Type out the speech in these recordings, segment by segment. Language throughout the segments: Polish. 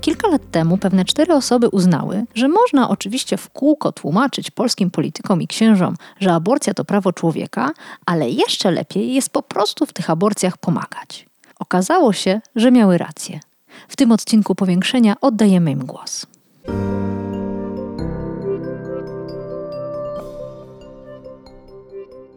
Kilka lat temu pewne 4 osoby uznały, że można oczywiście w kółko tłumaczyć polskim politykom i księżom, że aborcja to prawo człowieka, ale jeszcze lepiej jest po prostu w tych aborcjach pomagać. Okazało się, że miały rację. W tym odcinku powiększenia oddajemy im głos.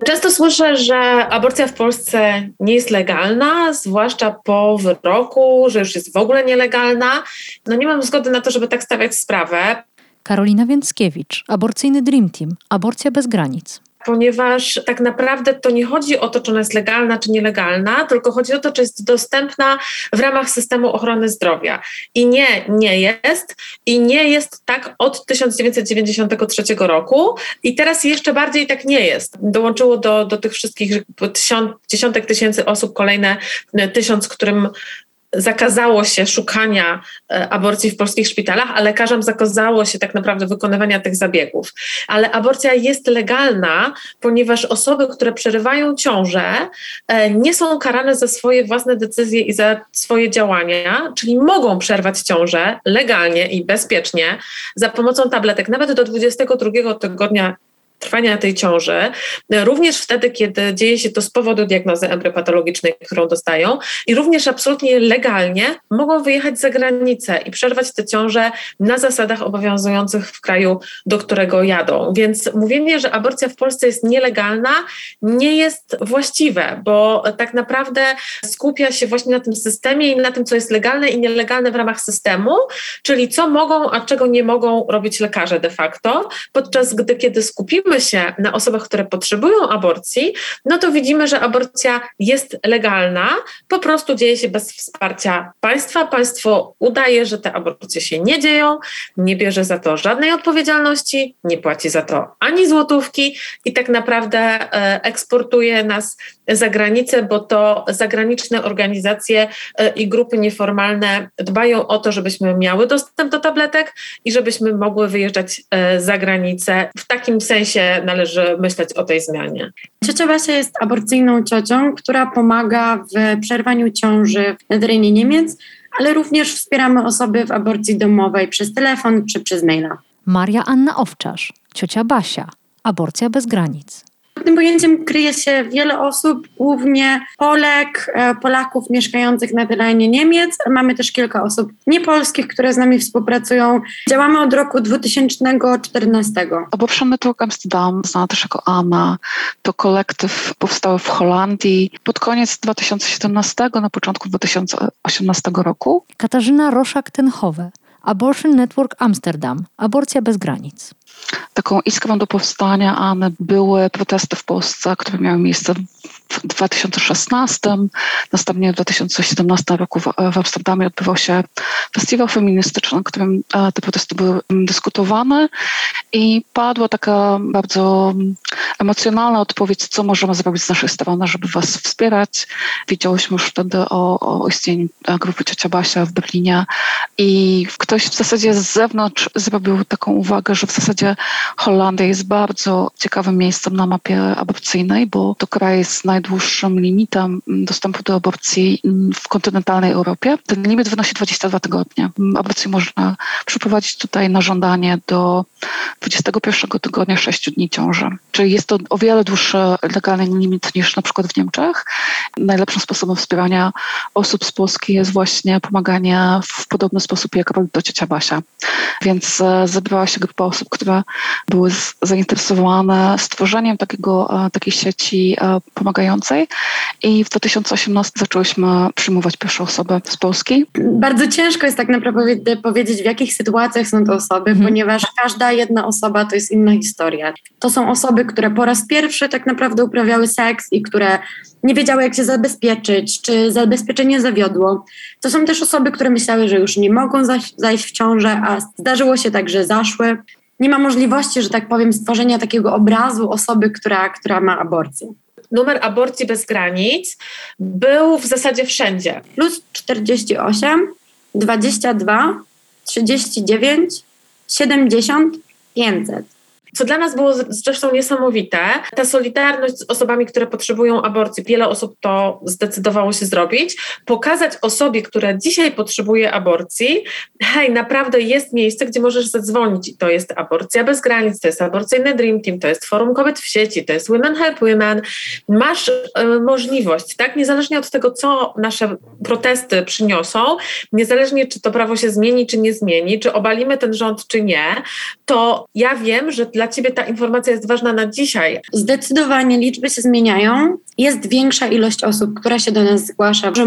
Często słyszę, że aborcja w Polsce nie jest legalna, zwłaszcza po wyroku, że już jest w ogóle nielegalna. Nie mam zgody na to, żeby tak stawiać sprawę. Karolina Więckiewicz, Aborcyjny Dream Team, Aborcja bez granic. Ponieważ tak naprawdę to nie chodzi o to, czy ona jest legalna, czy nielegalna, tylko chodzi o to, czy jest dostępna w ramach systemu ochrony zdrowia. I nie jest tak od 1993 roku i teraz jeszcze bardziej tak nie jest. Dołączyło do tych wszystkich dziesiątek tysięcy osób kolejne 1000, którym zakazało się szukania aborcji w polskich szpitalach, a lekarzom zakazało się tak naprawdę wykonywania tych zabiegów. Ale aborcja jest legalna, ponieważ osoby, które przerywają ciążę, nie są karane za swoje własne decyzje i za swoje działania, czyli mogą przerwać ciążę legalnie i bezpiecznie za pomocą tabletek, nawet do 22 tygodnia trwania tej ciąży, również wtedy, kiedy dzieje się to z powodu diagnozy embriopatologicznej, którą dostają, i również absolutnie legalnie mogą wyjechać za granicę i przerwać tę ciążę na zasadach obowiązujących w kraju, do którego jadą. Więc mówienie, że aborcja w Polsce jest nielegalna, nie jest właściwe, bo tak naprawdę skupia się właśnie na tym systemie i na tym, co jest legalne i nielegalne w ramach systemu, czyli co mogą, a czego nie mogą robić lekarze de facto, podczas gdy kiedy skupimy się na osobach, które potrzebują aborcji, to widzimy, że aborcja jest legalna, po prostu dzieje się bez wsparcia państwa. Państwo udaje, że te aborcje się nie dzieją, nie bierze za to żadnej odpowiedzialności, nie płaci za to ani złotówki i tak naprawdę eksportuje nas za granicę, bo to zagraniczne organizacje i grupy nieformalne dbają o to, żebyśmy miały dostęp do tabletek i żebyśmy mogły wyjeżdżać za granicę. W takim sensie należy myśleć o tej zmianie. Ciocia Basia jest aborcyjną ciocią, która pomaga w przerwaniu ciąży na terenie Niemiec, ale również wspieramy osoby w aborcji domowej przez telefon czy przez maila. Maria Anna Owczarz, Ciocia Basia, Aborcja bez granic. Pod tym pojęciem kryje się wiele osób, głównie Polek, Polaków mieszkających na terenie Niemiec. Mamy też kilka osób niepolskich, które z nami współpracują. Działamy od roku 2014. Abortion Network Amsterdam, znana też jako ANA, to kolektyw powstały w Holandii pod koniec 2017, na początku 2018 roku. Katarzyna Roszak-Tenhove, Abortion Network Amsterdam, Aborcja bez granic. Taką iskrą do powstania ANY były protesty w Polsce, które miały miejsce w 2016, następnie w 2017 roku w Amsterdamie odbywał się festiwal feministyczny, na którym te protesty były dyskutowane i padła taka bardzo emocjonalna odpowiedź, co możemy zrobić z naszej strony, żeby was wspierać. Wiedziałyśmy już wtedy o istnieniu grupy Ciocia Basia w Berlinie i ktoś w zasadzie z zewnątrz zrobił taką uwagę, że w zasadzie Holandia jest bardzo ciekawym miejscem na mapie aborcyjnej, bo to kraj z najdłuższym limitem dostępu do aborcji w kontynentalnej Europie. Ten limit wynosi 22 tygodnie. Aborcję można przeprowadzić tutaj na żądanie do 21 tygodnia 6 dni ciąży. Czyli jest to o wiele dłuższy legalny limit niż na przykład w Niemczech. Najlepszym sposobem wspierania osób z Polski jest właśnie pomaganie w podobny sposób jak robi to Ciocia Basia. Więc zebrała się grupa osób, które były zainteresowane stworzeniem takiej sieci pomagającej i w 2018 zaczęłyśmy przyjmować pierwsze osoby z Polski. Bardzo ciężko jest tak naprawdę powiedzieć, w jakich sytuacjach są te osoby, ponieważ każda jedna osoba to jest inna historia. To są osoby, które po raz pierwszy tak naprawdę uprawiały seks i które nie wiedziały, jak się zabezpieczyć, czy zabezpieczenie zawiodło. To są też osoby, które myślały, że już nie mogą zajść w ciążę, a zdarzyło się tak, że zaszły. nie ma możliwości, że tak powiem, stworzenia takiego obrazu osoby, która ma aborcję. Numer Aborcji bez granic był w zasadzie wszędzie. Plus 48, 22, 39, 70, 500. Co dla nas było zresztą niesamowite, ta solidarność z osobami, które potrzebują aborcji, wiele osób to zdecydowało się zrobić, pokazać osobie, która dzisiaj potrzebuje aborcji, hej, naprawdę jest miejsce, gdzie możesz zadzwonić. To jest Aborcja bez granic, to jest Aborcyjny Dream Team, to jest Forum Kobiet w sieci, to jest Women Help Women. Masz możliwość, tak, niezależnie od tego, co nasze protesty przyniosą, niezależnie czy to prawo się zmieni, czy nie zmieni, czy obalimy ten rząd, czy nie, to ja wiem, że dla Ciebie ta informacja jest ważna na dzisiaj. Zdecydowanie liczby się zmieniają. Jest większa ilość osób, która się do nas zgłasza, że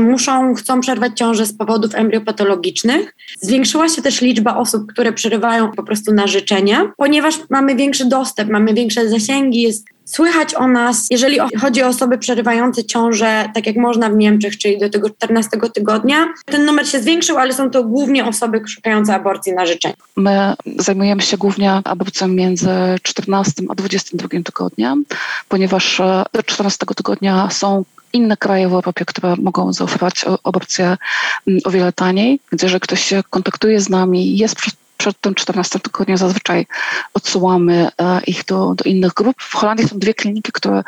chcą przerwać ciążę z powodów embriopatologicznych. Zwiększyła się też liczba osób, które przerywają po prostu na życzenie, ponieważ mamy większy dostęp, mamy większe zasięgi, jest słychać o nas. Jeżeli chodzi o osoby przerywające ciążę, tak jak można w Niemczech, czyli do tego 14 tygodnia, ten numer się zwiększył, ale są to głównie osoby szukające aborcji na życzenie. My zajmujemy się głównie aborcją między 14 a 22 tygodniem, ponieważ do 14 tygodnia są inne kraje w Europie, które mogą zaoferować aborcję o wiele taniej, gdzie jeżeli ktoś się kontaktuje z nami, jest przed tym 14 tygodniem, zazwyczaj odsyłamy ich do innych grup. W Holandii są 2 kliniki, które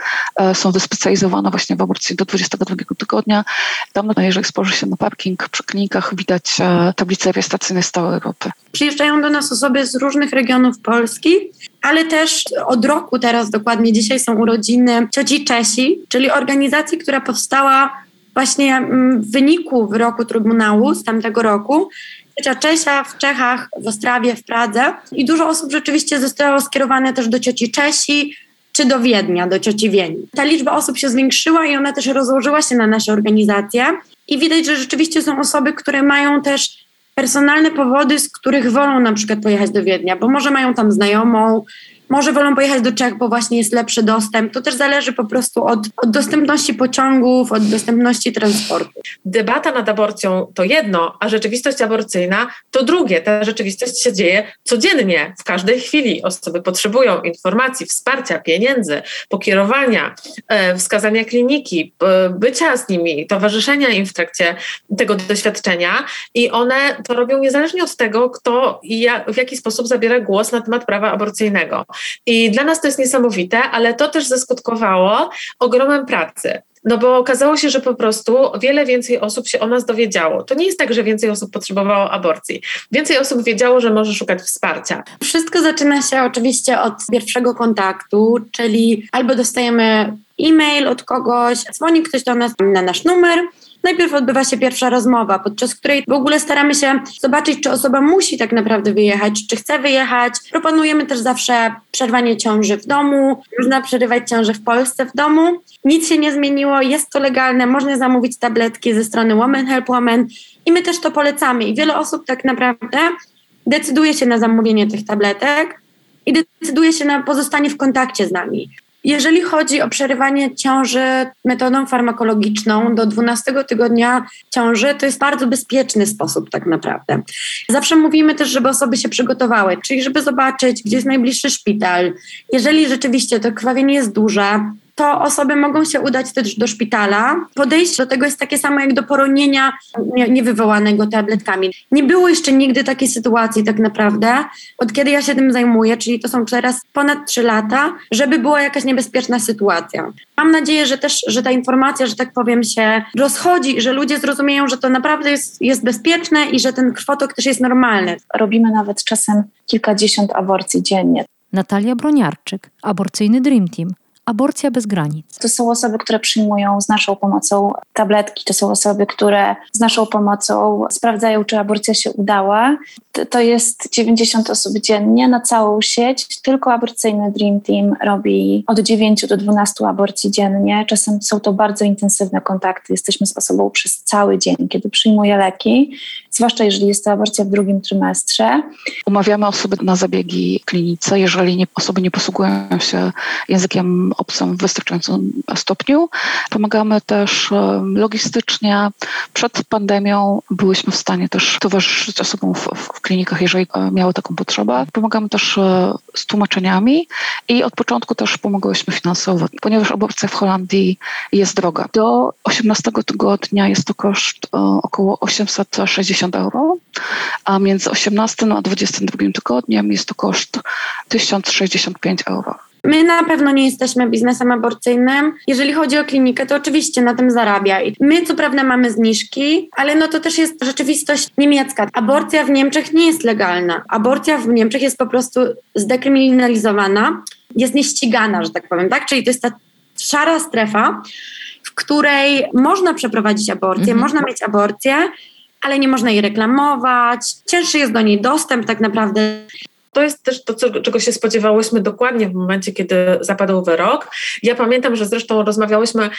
są wyspecjalizowane właśnie w aborcji do 22 tygodnia. Tam, jeżeli spojrzy się na parking przy klinikach, widać tablice rejestracyjne z całej Europy. Przyjeżdżają do nas osoby z różnych regionów Polski, ale też od roku teraz dokładnie dzisiaj są urodziny Cioci Czesi, czyli organizacji, która powstała właśnie w wyniku wyroku Trybunału z tamtego roku. Ciocia Czesia w Czechach, w Ostrawie, w Pradze i dużo osób rzeczywiście zostało skierowane też do Cioci Czesi czy do Wiednia, do Cioci Wieni. Ta liczba osób się zwiększyła i ona też rozłożyła się na nasze organizacje i widać, że rzeczywiście są osoby, które mają też personalne powody, z których wolą na przykład pojechać do Wiednia, bo może mają tam znajomą, może wolą pojechać do Czech, bo właśnie jest lepszy dostęp. To też zależy po prostu od dostępności pociągów, od dostępności transportu. Debata nad aborcją to jedno, a rzeczywistość aborcyjna to drugie. Ta rzeczywistość się dzieje codziennie, w każdej chwili. Osoby potrzebują informacji, wsparcia, pieniędzy, pokierowania, wskazania kliniki, bycia z nimi, towarzyszenia im w trakcie tego doświadczenia i one to robią niezależnie od tego, kto i w jaki sposób zabiera głos na temat prawa aborcyjnego. I dla nas to jest niesamowite, ale to też zaskutkowało ogromem pracy. No bo okazało się, że po prostu wiele więcej osób się o nas dowiedziało. To nie jest tak, że więcej osób potrzebowało aborcji. Więcej osób wiedziało, że może szukać wsparcia. Wszystko zaczyna się oczywiście od pierwszego kontaktu, czyli albo dostajemy e-mail od kogoś, dzwoni ktoś do nas na nasz numer. Najpierw odbywa się pierwsza rozmowa, podczas której w ogóle staramy się zobaczyć, czy osoba musi tak naprawdę wyjechać, czy chce wyjechać. Proponujemy też zawsze przerwanie ciąży w domu. Można przerywać ciążę w Polsce w domu. Nic się nie zmieniło, jest to legalne, można zamówić tabletki ze strony Women Help Women i my też to polecamy. I wiele osób tak naprawdę decyduje się na zamówienie tych tabletek i decyduje się na pozostanie w kontakcie z nami. Jeżeli chodzi o przerywanie ciąży metodą farmakologiczną do 12 tygodnia ciąży, to jest bardzo bezpieczny sposób tak naprawdę. Zawsze mówimy też, żeby osoby się przygotowały, czyli żeby zobaczyć, gdzie jest najbliższy szpital. Jeżeli rzeczywiście to krwawienie jest duże, to osoby mogą się udać też do szpitala. Podejście do tego jest takie samo jak do poronienia niewywołanego tabletkami. Nie było jeszcze nigdy takiej sytuacji tak naprawdę, od kiedy ja się tym zajmuję, czyli to są teraz ponad 3 lata, żeby była jakaś niebezpieczna sytuacja. Mam nadzieję, że też, że ta informacja, że tak powiem, się rozchodzi, że ludzie zrozumieją, że to naprawdę jest bezpieczne i że ten krwotok też jest normalny. Robimy nawet czasem kilkadziesiąt aborcji dziennie. Natalia Broniarczyk, Aborcyjny Dream Team. Aborcja bez granic. To są osoby, które przyjmują z naszą pomocą tabletki, to są osoby, które z naszą pomocą sprawdzają, czy aborcja się udała. To jest 90 osób dziennie na całą sieć. Tylko Aborcyjny Dream Team robi od 9 do 12 aborcji dziennie. Czasem są to bardzo intensywne kontakty. Jesteśmy z osobą przez cały dzień, kiedy przyjmuje leki. zwłaszcza jeżeli jest to aborcja w drugim trymestrze. Umawiamy osoby na zabiegi klinice, jeżeli osoby nie posługują się językiem obcym w wystarczającym stopniu. Pomagamy też logistycznie. Przed pandemią byliśmy w stanie też towarzyszyć osobom w klinikach, jeżeli miały taką potrzebę. Pomagamy też z tłumaczeniami i od początku też pomagałyśmy finansowo, ponieważ aborcja w Holandii jest droga. Do 18 tygodnia jest to koszt około 860 euro, a między 18 a 22 tygodniem jest to koszt 1065 euro. My na pewno nie jesteśmy biznesem aborcyjnym. Jeżeli chodzi o klinikę, to oczywiście na tym zarabia. I my co prawda mamy zniżki, ale no to też jest rzeczywistość niemiecka. Aborcja w Niemczech nie jest legalna. Aborcja w Niemczech jest po prostu zdekryminalizowana, jest nieścigana, że tak powiem, tak? Czyli to jest ta szara strefa, w której można przeprowadzić aborcję, można mieć aborcję, ale nie można jej reklamować. Cięższy jest do niej dostęp tak naprawdę. To jest też to, czego się spodziewałyśmy dokładnie w momencie, kiedy zapadł wyrok. Ja pamiętam, że zresztą rozmawiałyśmy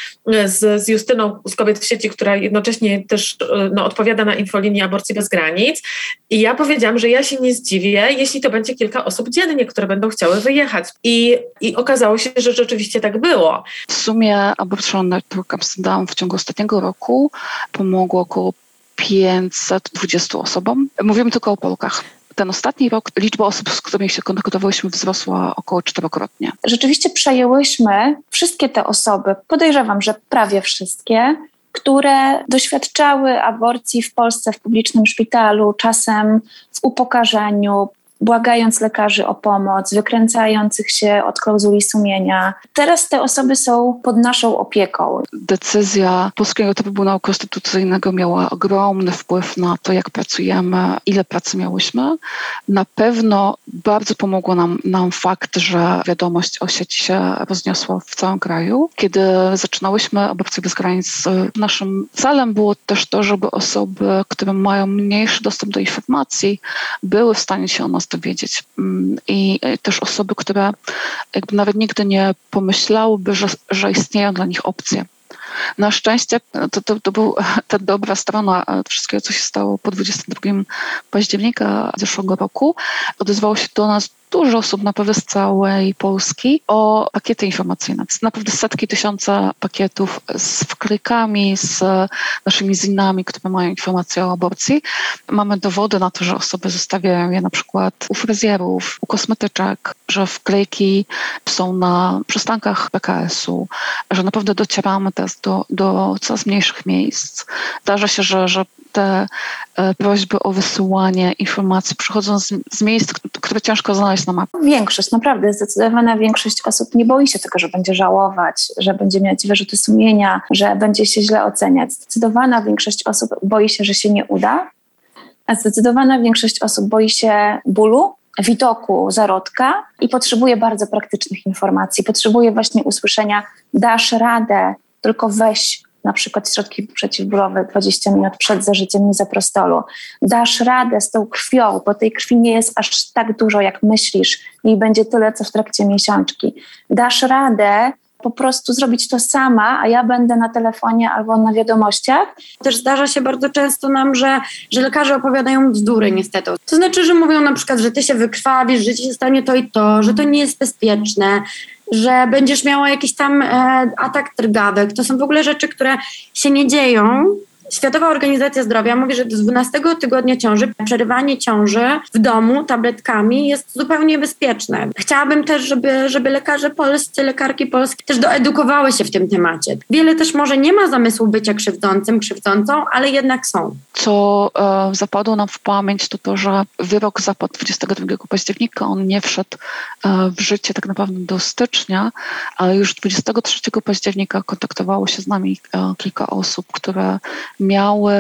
z Justyną z Kobiet w sieci, która jednocześnie też odpowiada na infolinię Aborcji bez granic. I ja powiedziałam, że ja się nie zdziwię, jeśli to będzie kilka osób dziennie, które będą chciały wyjechać. I okazało się, że rzeczywiście tak było. W sumie Abortion Network Amsterdam w ciągu ostatniego roku pomogło około 520 osobom. Mówimy tylko o Polkach. Ten ostatni rok liczba osób, z którymi się kontaktowałyśmy, wzrosła około 4-krotnie. Rzeczywiście przejęłyśmy wszystkie te osoby, podejrzewam, że prawie wszystkie, które doświadczały aborcji w Polsce w publicznym szpitalu, czasem w upokarzeniu, błagając lekarzy o pomoc, wykręcających się od klauzuli sumienia. Teraz te osoby są pod naszą opieką. Decyzja Polskiego Trybunału Konstytucyjnego miała ogromny wpływ na to, jak pracujemy, ile pracy miałyśmy. Na pewno bardzo pomogło nam fakt, że wiadomość o sieci się rozniosła w całym kraju. Kiedy zaczynałyśmy Aborcję bez granic, naszym celem było też to, żeby osoby, które mają mniejszy dostęp do informacji, były w stanie się o nas dowiedzieć. I też osoby, które jakby nawet nigdy nie pomyślałyby, że istnieją dla nich opcje. Na szczęście to była ta dobra strona wszystkiego, co się stało po 22 października zeszłego roku. Odezwało się do nas dużo osób naprawdę z całej Polski o pakiety informacyjne. Naprawdę setki, tysiące pakietów z wklejkami, z naszymi zinami, które mają informacje o aborcji. Mamy dowody na to, że osoby zostawiają je na przykład u fryzjerów, u kosmetyczek, że wklejki są na przystankach PKS-u, że naprawdę docieramy teraz do coraz mniejszych miejsc. Zdarza się, że te prośby o wysyłanie informacji przychodzą z miejsc, które ciężko znaleźć na mapie. Większość, naprawdę zdecydowana większość osób nie boi się tego, że będzie żałować, że będzie mieć wyrzuty sumienia, że będzie się źle oceniać. Zdecydowana większość osób boi się, że się nie uda, a zdecydowana większość osób boi się bólu, widoku zarodka i potrzebuje bardzo praktycznych informacji. Potrzebuje właśnie usłyszenia: dasz radę, tylko weź na przykład środki przeciwbólowe 20 minut przed zażyciem misoprostolu. Dasz radę z tą krwią, bo tej krwi nie jest aż tak dużo, jak myślisz. Jej będzie tyle, co w trakcie miesiączki. Dasz radę po prostu zrobić to sama, a ja będę na telefonie albo na wiadomościach. Też zdarza się bardzo często nam, że lekarze opowiadają bzdury niestety. To znaczy, że mówią na przykład, że ty się wykrwawisz, że ci się stanie to i to, że to nie jest bezpieczne, że będziesz miała jakiś tam atak drgawek. To są w ogóle rzeczy, które się nie dzieją. Światowa Organizacja Zdrowia mówi, że do 12 tygodnia ciąży przerywanie ciąży w domu tabletkami jest zupełnie bezpieczne. Chciałabym też, żeby lekarze polscy, lekarki polskie też doedukowały się w tym temacie. Wiele też może nie ma zamysłu bycia krzywdzącym, krzywdzącą, ale jednak są. Co zapadło nam w pamięć, to, że wyrok zapadł 22 października, on nie wszedł w życie tak naprawdę do stycznia, ale już 23 października kontaktowało się z nami kilka osób, które miały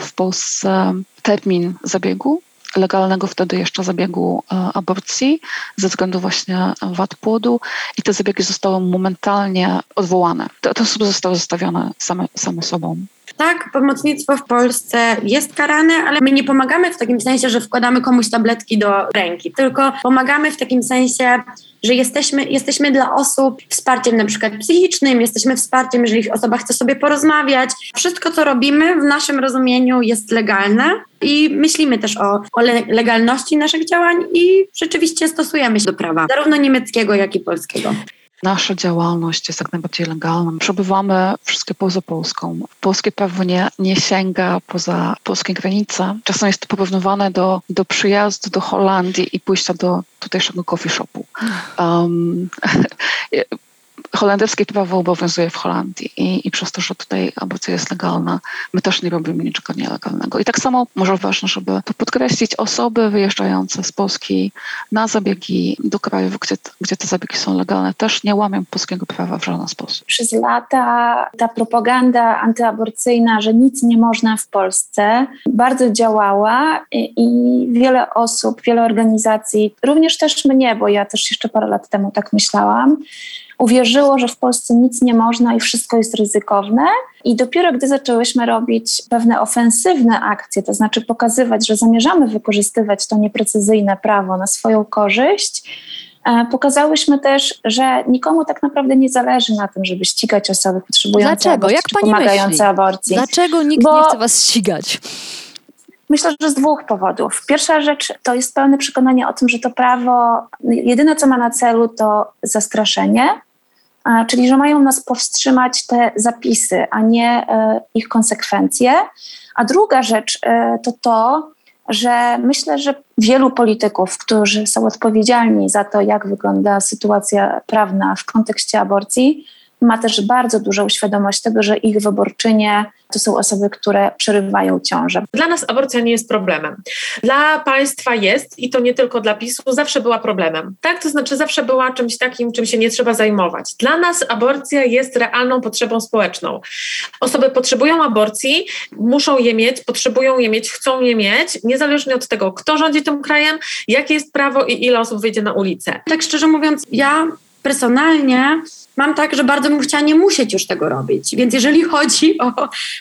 w Polsce termin zabiegu, legalnego wtedy jeszcze zabiegu aborcji ze względu właśnie wad płodu i te zabiegi zostały momentalnie odwołane. Te osoby zostały zostawione same sobą. Tak, pomocnictwo w Polsce jest karane, ale my nie pomagamy w takim sensie, że wkładamy komuś tabletki do ręki, tylko pomagamy w takim sensie, że jesteśmy dla osób wsparciem na przykład psychicznym, jesteśmy wsparciem, jeżeli osoba chce sobie porozmawiać. Wszystko, co robimy w naszym rozumieniu jest legalne i myślimy też o legalności naszych działań i rzeczywiście stosujemy się do prawa, zarówno niemieckiego, jak i polskiego. Nasza działalność jest jak najbardziej legalna. Przebywamy wszystkie poza Polską. Polskie prawo nie sięga poza polskie granice. Czasem jest to porównywane do przyjazdu do Holandii i pójścia do tutejszego coffee shopu. Holenderskie prawo obowiązuje w Holandii i przez to, że tutaj aborcja jest legalna, my też nie robimy niczego nielegalnego. I tak samo może ważne, żeby to podkreślić, osoby wyjeżdżające z Polski na zabiegi do krajów, gdzie te zabiegi są legalne, też nie łamią polskiego prawa w żaden sposób. Przez lata ta propaganda antyaborcyjna, że nic nie można w Polsce, bardzo działała i wiele osób, wiele organizacji, również też mnie, bo ja też jeszcze parę lat temu tak myślałam, uwierzyło, że w Polsce nic nie można i wszystko jest ryzykowne. I dopiero gdy zaczęłyśmy robić pewne ofensywne akcje, to znaczy pokazywać, że zamierzamy wykorzystywać to nieprecyzyjne prawo na swoją korzyść, pokazałyśmy też, że nikomu tak naprawdę nie zależy na tym, żeby ścigać osoby potrzebujące aborcji, jak pani pomagające myśli? Aborcji. Dlaczego nikt nie chce was ścigać? Myślę, że z dwóch powodów. Pierwsza rzecz to jest pełne przekonanie o tym, że to prawo jedyne, co ma na celu, to zastraszenie. Czyli, że mają nas powstrzymać te zapisy, a nie ich konsekwencje. A druga rzecz to, że myślę, że wielu polityków, którzy są odpowiedzialni za to, jak wygląda sytuacja prawna w kontekście aborcji, ma też bardzo dużą świadomość tego, że ich wyborczynie to są osoby, które przerywają ciążę. Dla nas aborcja nie jest problemem. Dla państwa jest i to nie tylko dla PiS-u, zawsze była problemem. Tak, to znaczy zawsze była czymś takim, czym się nie trzeba zajmować. Dla nas aborcja jest realną potrzebą społeczną. Osoby potrzebują aborcji, muszą je mieć, potrzebują je mieć, chcą je mieć, niezależnie od tego, kto rządzi tym krajem, jakie jest prawo i ile osób wyjdzie na ulicę. Tak szczerze mówiąc, ja personalnie mam tak, że bardzo bym chciała nie musieć już tego robić. Więc jeżeli chodzi o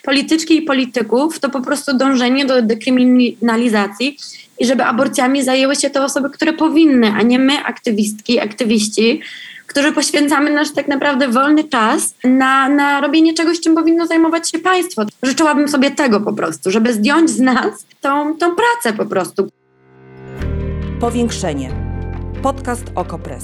polityczki i polityków, to po prostu dążenie do dekryminalizacji i żeby aborcjami zajęły się te osoby, które powinny, a nie my, aktywistki, aktywiści, którzy poświęcamy nasz tak naprawdę wolny czas na robienie czegoś, czym powinno zajmować się państwo. Życzyłabym sobie tego po prostu, żeby zdjąć z nas tą pracę po prostu. Powiększenie. Podcast OKO Press.